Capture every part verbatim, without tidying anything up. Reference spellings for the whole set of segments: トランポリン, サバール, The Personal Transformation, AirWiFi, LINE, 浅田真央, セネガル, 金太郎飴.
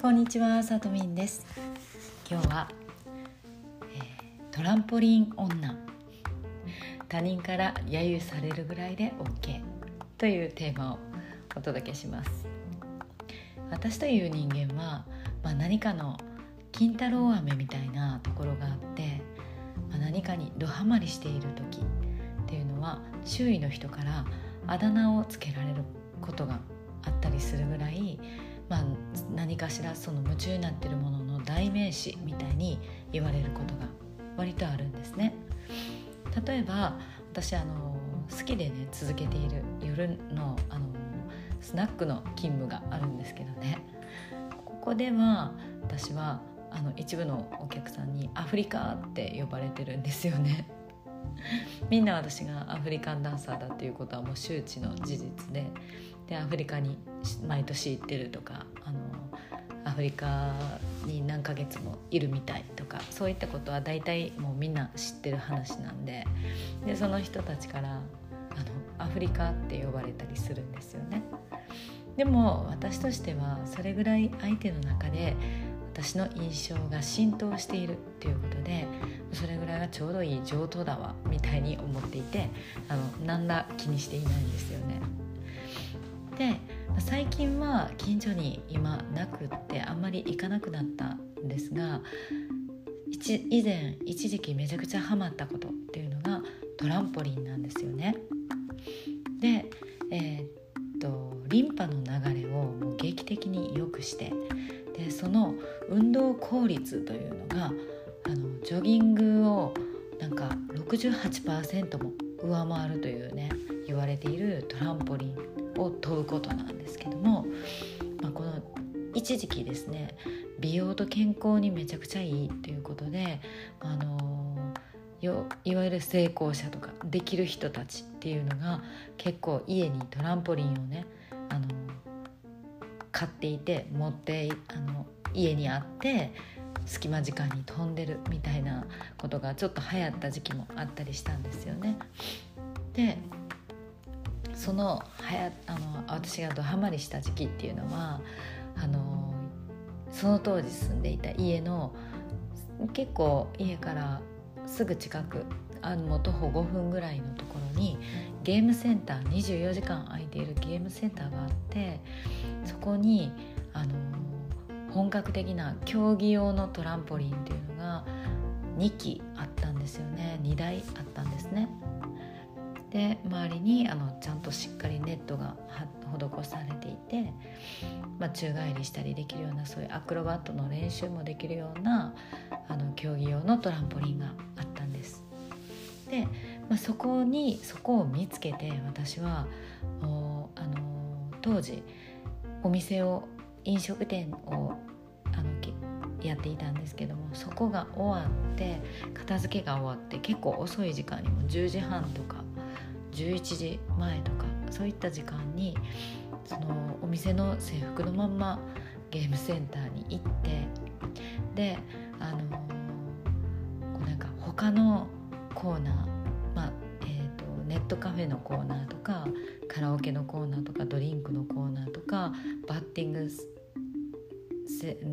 こんにちは、さとみんです。今日は、えー、トランポリン女、他人から揶揄されるぐらいで OK というテーマをお届けします。私という人間は、まあ、何かの金太郎飴みたいなところがあって、まあ、何かにどハマりしている時っていうのは周囲の人からあだ名をつけられることがあったりするぐらい、まあ、何かしらその夢中になっているものの代名詞みたいに言われることが割とあるんですね。例えば私あの好きでね続けている夜 の, あのスナックの勤務があるんですけどね、ここでは私はあの一部のお客さんにアフリカって呼ばれてるんですよね。みんな私がアフリカンダンサーだっていうことはもう周知の事実で、でアフリカに毎年行ってるとか、あのアフリカに何ヶ月もいるみたいとか、そういったことは大体もうみんな知ってる話なんで、でその人たちからあのアフリカって呼ばれたりするんですよね。でも私としてはそれぐらい相手の中で私の印象が浸透しているっていうことで、それぐらいがちょうどいい上等だわみたいに思っていて、あの何ら気にしていないんですよね。で最近は近所に今なくってあんまり行かなくなったんですが、以前一時期めちゃくちゃハマったことっていうのがトランポリンなんですよね。で、えー、っとリンパの流れをもう劇的に良くして、でその運動効率というのがあのジョギングをなんか ろくじゅうはちパーセント も上回るというね言われているトランポリンを飛ぶことなんですけども、まあ、この一時期ですね、美容と健康にめちゃくちゃいいということで、あのよいわゆる成功者とかできる人たちっていうのが結構家にトランポリンをねあの買っていて持ってあの家にあって隙間時間に飛んでるみたいなことがちょっと流行った時期もあったりしたんですよね。でそのはやあの私がドハマりした時期っていうのはあのその当時住んでいた家の結構家からすぐ近くあの徒歩ごふんぐらいのところにゲームセンター、にじゅうよじかん空いているゲームセンターがあって、そこにあの本格的な競技用のトランポリンっていうのがにきあったんですよね。にだいあったんですね。で周りにあのちゃんとしっかりネットが施されていて、まあ、宙返りしたりできるようなそういうアクロバットの練習もできるようなあの競技用のトランポリンがあったんです。で、まあ、そこにそこを見つけて私はもうあの当時お店を飲食店をあのやっていたんですけども、そこが終わって片付けが終わって結構遅い時間にもじゅうじはんとかじゅういちじまえとかそういった時間にそのお店の制服のまんまゲームセンターに行って、であのこうなんか他のコーナー、まあえーと、ネットカフェのコーナーとかカラオケのコーナーとかドリンクのコーナーとかバッティング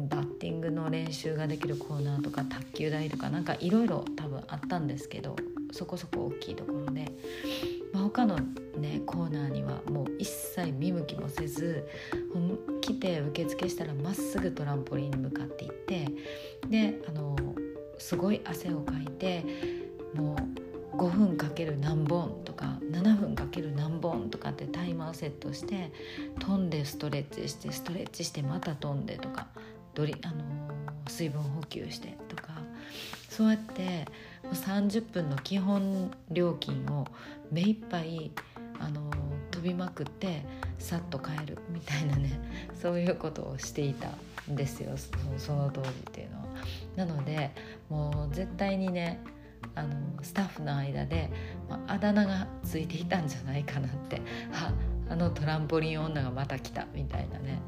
バッティングの練習ができるコーナーとか卓球台とかなんかいろいろ多分あったんですけど、そこそこ大きいところで、まあ、他の、ね、コーナーにはもう一切見向きもせず、来て受付したらまっすぐトランポリンに向かっていって、であのすごい汗をかいてもうごふんかける何本とかななふんかける何本とかってタイマーセットして飛んでストレッチしてストレッチしてまた飛んでとかドリ、あのー、水分補給してとか、そうやってさんじゅっぷんの基本料金を目いっぱい、あのー、飛びまくってさっと帰るみたいなね、そういうことをしていたんですよ、その、その当時っていうのは。なのでもう絶対にねあのスタッフの間で、まあ、あだ名がついていたんじゃないかなって、あ、あのトランポリン女がまた来たみたいなね。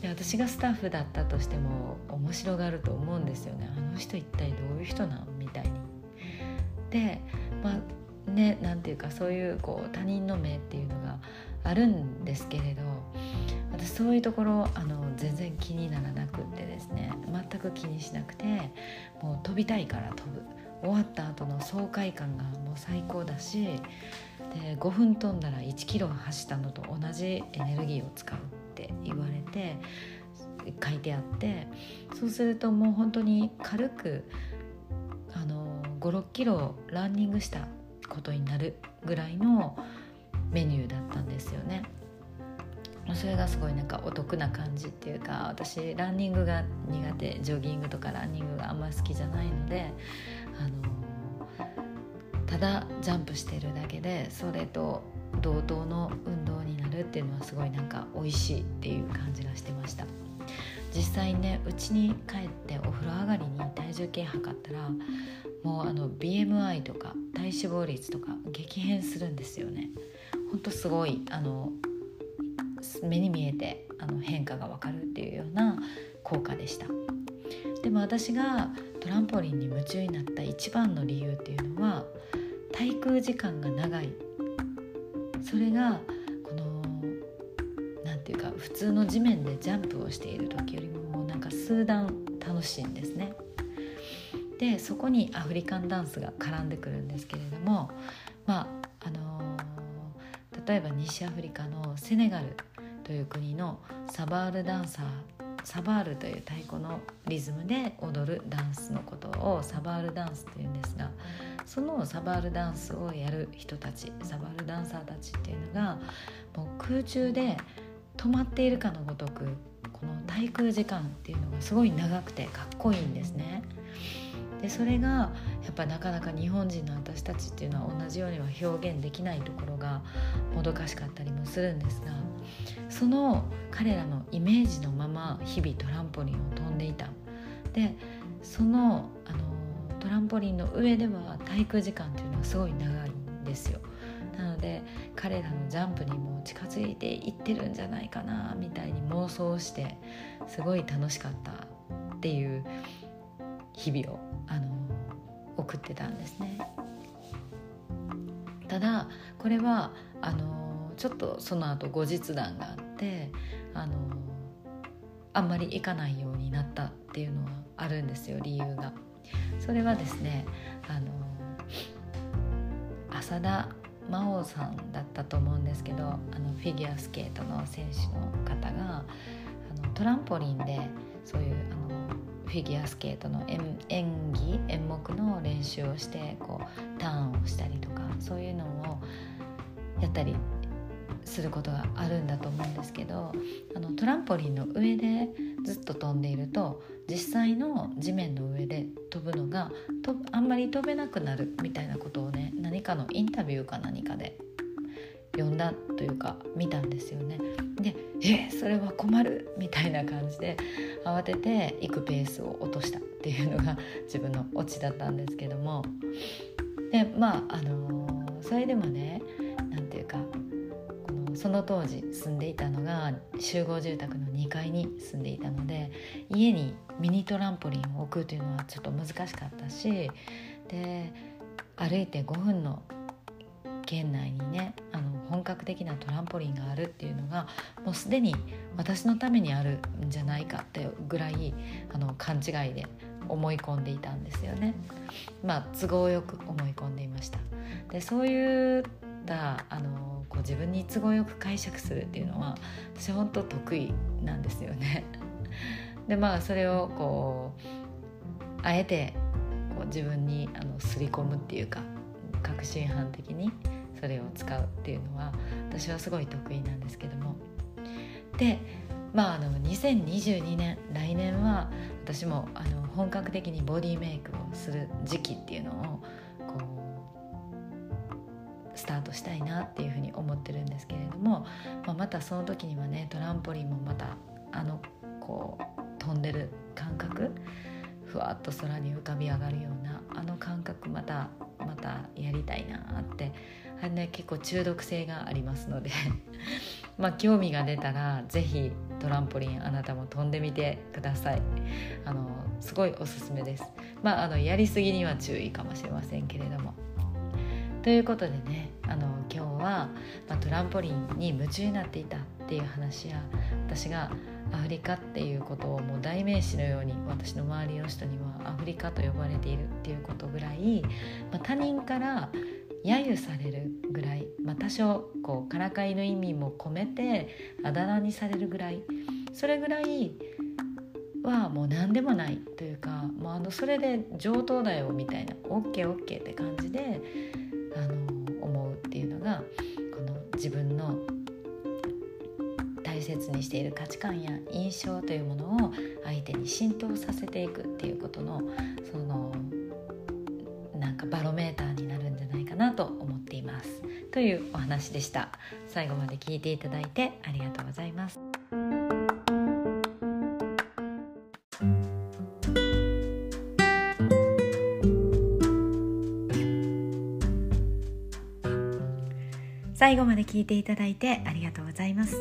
で私がスタッフだったとしても面白がると思うんですよね、あの人一体どういう人なんみたいに。で、まあ、ね、なんていうかそういう、こう他人の目っていうのがあるんですけれど、私そういうところあの全然気にならなくってですね、全く気にしなくて、もう飛びたいから飛ぶ、終わった後の爽快感がもう最高だし、でごふん飛んだらいちキロ走ったのと同じエネルギーを使うって言われて書いてあって、そうするともう本当に軽くあのごろっキロランニングしたことになるぐらいのメニューだったんですよね。それがすごいなんかお得な感じっていうか、私ランニングが苦手、ジョギングとかランニングがあんま好きじゃないので、あのただジャンプしてるだけでそれと同等の運動になるっていうのはすごいなんか美味しいっていう感じがしてました。実際ね、うちに帰ってお風呂上がりに体重計測ったら、もうあの ビーエムアイ とか体脂肪率とか激変するんですよね。ほんとすごいあの目に見えてあの変化が分かるっていうような効果でした。でも私がトランポリンに夢中になった一番の理由っていうのは、滞空時間が長い、それがこのなんていうか普通の地面でジャンプをしている時よりももうなんか数段楽しいんですね。でそこにアフリカンダンスが絡んでくるんですけれども、まああのー、例えば西アフリカのセネガルという国のサバールダンサー、サバールという太鼓のリズムで踊るダンスのことをサバールダンスというんですが、そのサバールダンスをやる人たち、サバールダンサーたちっていうのがもう空中で止まっているかのごとく、この滞空時間っていうのがすごい長くてかっこいいんですね。でそれがやっぱなかなか日本人の私たちっていうのは同じようには表現できないところがもどかしかったりもするんですが、その彼らのイメージのまま日々トランポリンを飛んでいた。でその、あのトランポリンの上では滞空時間っていうのはすごい長いんですよ。なので彼らのジャンプにも近づいていってるんじゃないかなみたいに妄想してすごい楽しかったっていう日々をあの送ってたんですね。ただこれはあのちょっとその後後日談があって、あのあんまり行かないようになったっていうのはあるんですよ、理由が。それはですね、あの浅田真央さんだったと思うんですけど、あのフィギュアスケートの選手の方があのトランポリンでそういうあのフィギュアスケートの演技演目の練習をして、こうターンをしたりとかそういうのをやったりすることがあるんだと思うんですけど、あのトランポリンの上でずっと飛んでいると実際の地面の上で飛ぶのがとあんまり飛べなくなるみたいなことをね、何かのインタビューか何かで読んだというか見たんですよね。でえそれは困るみたいな感じで慌てて行くペースを落としたっていうのが自分のオチだったんですけども、でまああのー、それでもね、なんていうかこのその当時住んでいたのが集合住宅のにかいに住んでいたので、家にミニトランポリンを置くというのはちょっと難しかったし、で歩いてごふんの県内にね、あの本格的なトランポリンがあるっていうのがもうすでに私のためにあるんじゃないかってぐらいあの勘違いで思い込んでいたんですよね。まあ都合よく思い込んでいました。でそういったあのこう自分に都合よく解釈するっていうのは私本当得意なんですよね。でまあそれをこうあえてこう自分にあのすり込むっていうか、確信犯的にそれを使うっていうのは私はすごい得意なんですけども、で、まあ、あのにせんにじゅうにねん、来年は私もあの本格的にボディメイクをする時期っていうのをこうスタートしたいなっていうふうに思ってるんですけれども、まあ、またその時にはね、トランポリンもまたあのこう飛んでる感覚、ふわっと空に浮かび上がるようなあの感覚、またまたやりたいなって、あれね、結構中毒性がありますのでまあ興味が出たらぜひトランポリンあなたも飛んでみてください。あのすごいおすすめです。まああのやりすぎには注意かもしれませんけれども、ということでね、あの今日は、まあ、トランポリンに夢中になっていたっていう話や、私がアフリカっていうことをもう代名詞のように私の周りの人にはアフリカと呼ばれているっていうことぐらい、まあ、他人から揶揄されるぐらい、まあ、多少こうからかいの意味も込めてあだ名にされるぐらい、それぐらいはもう何でもないというか、もうあのそれで上等だよみたいな、 オーケーオーケー って感じであの思うっていうのが、この自分の大切にしている価値観や印象というものを相手に浸透させていくっていうことの、そのなんかバロメーターになるんじゃないかなと思っていますというお話でした。最後まで聞いていただいてありがとうございます。最後まで聞いていただいてありがとうございます。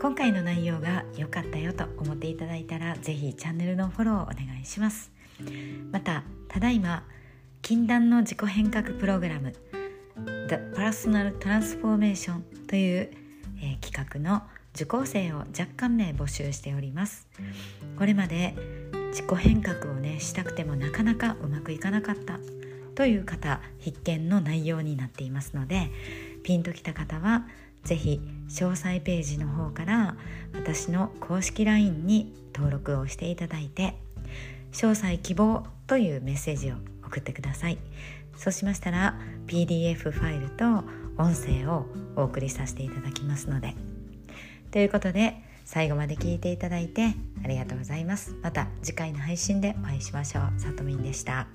今回の内容が良かったよと思っていただいたら、ぜひチャンネルのフォローをお願いします。また、ただいま禁断の自己変革プログラム The Personal Transformation という、えー、企画の受講生を若干名募集しております。これまで自己変革をねしたくてもなかなかうまくいかなかったという方必見の内容になっていますので、ピンときた方はぜひ詳細ページの方から私の公式 ライン に登録をしていただいて、詳細希望というメッセージを送ってください。そうしましたら ピーディーエフ ファイルと音声をお送りさせていただきますので。ということで、最後まで聞いていただいてありがとうございます。また次回の配信でお会いしましょう。さとみんでした。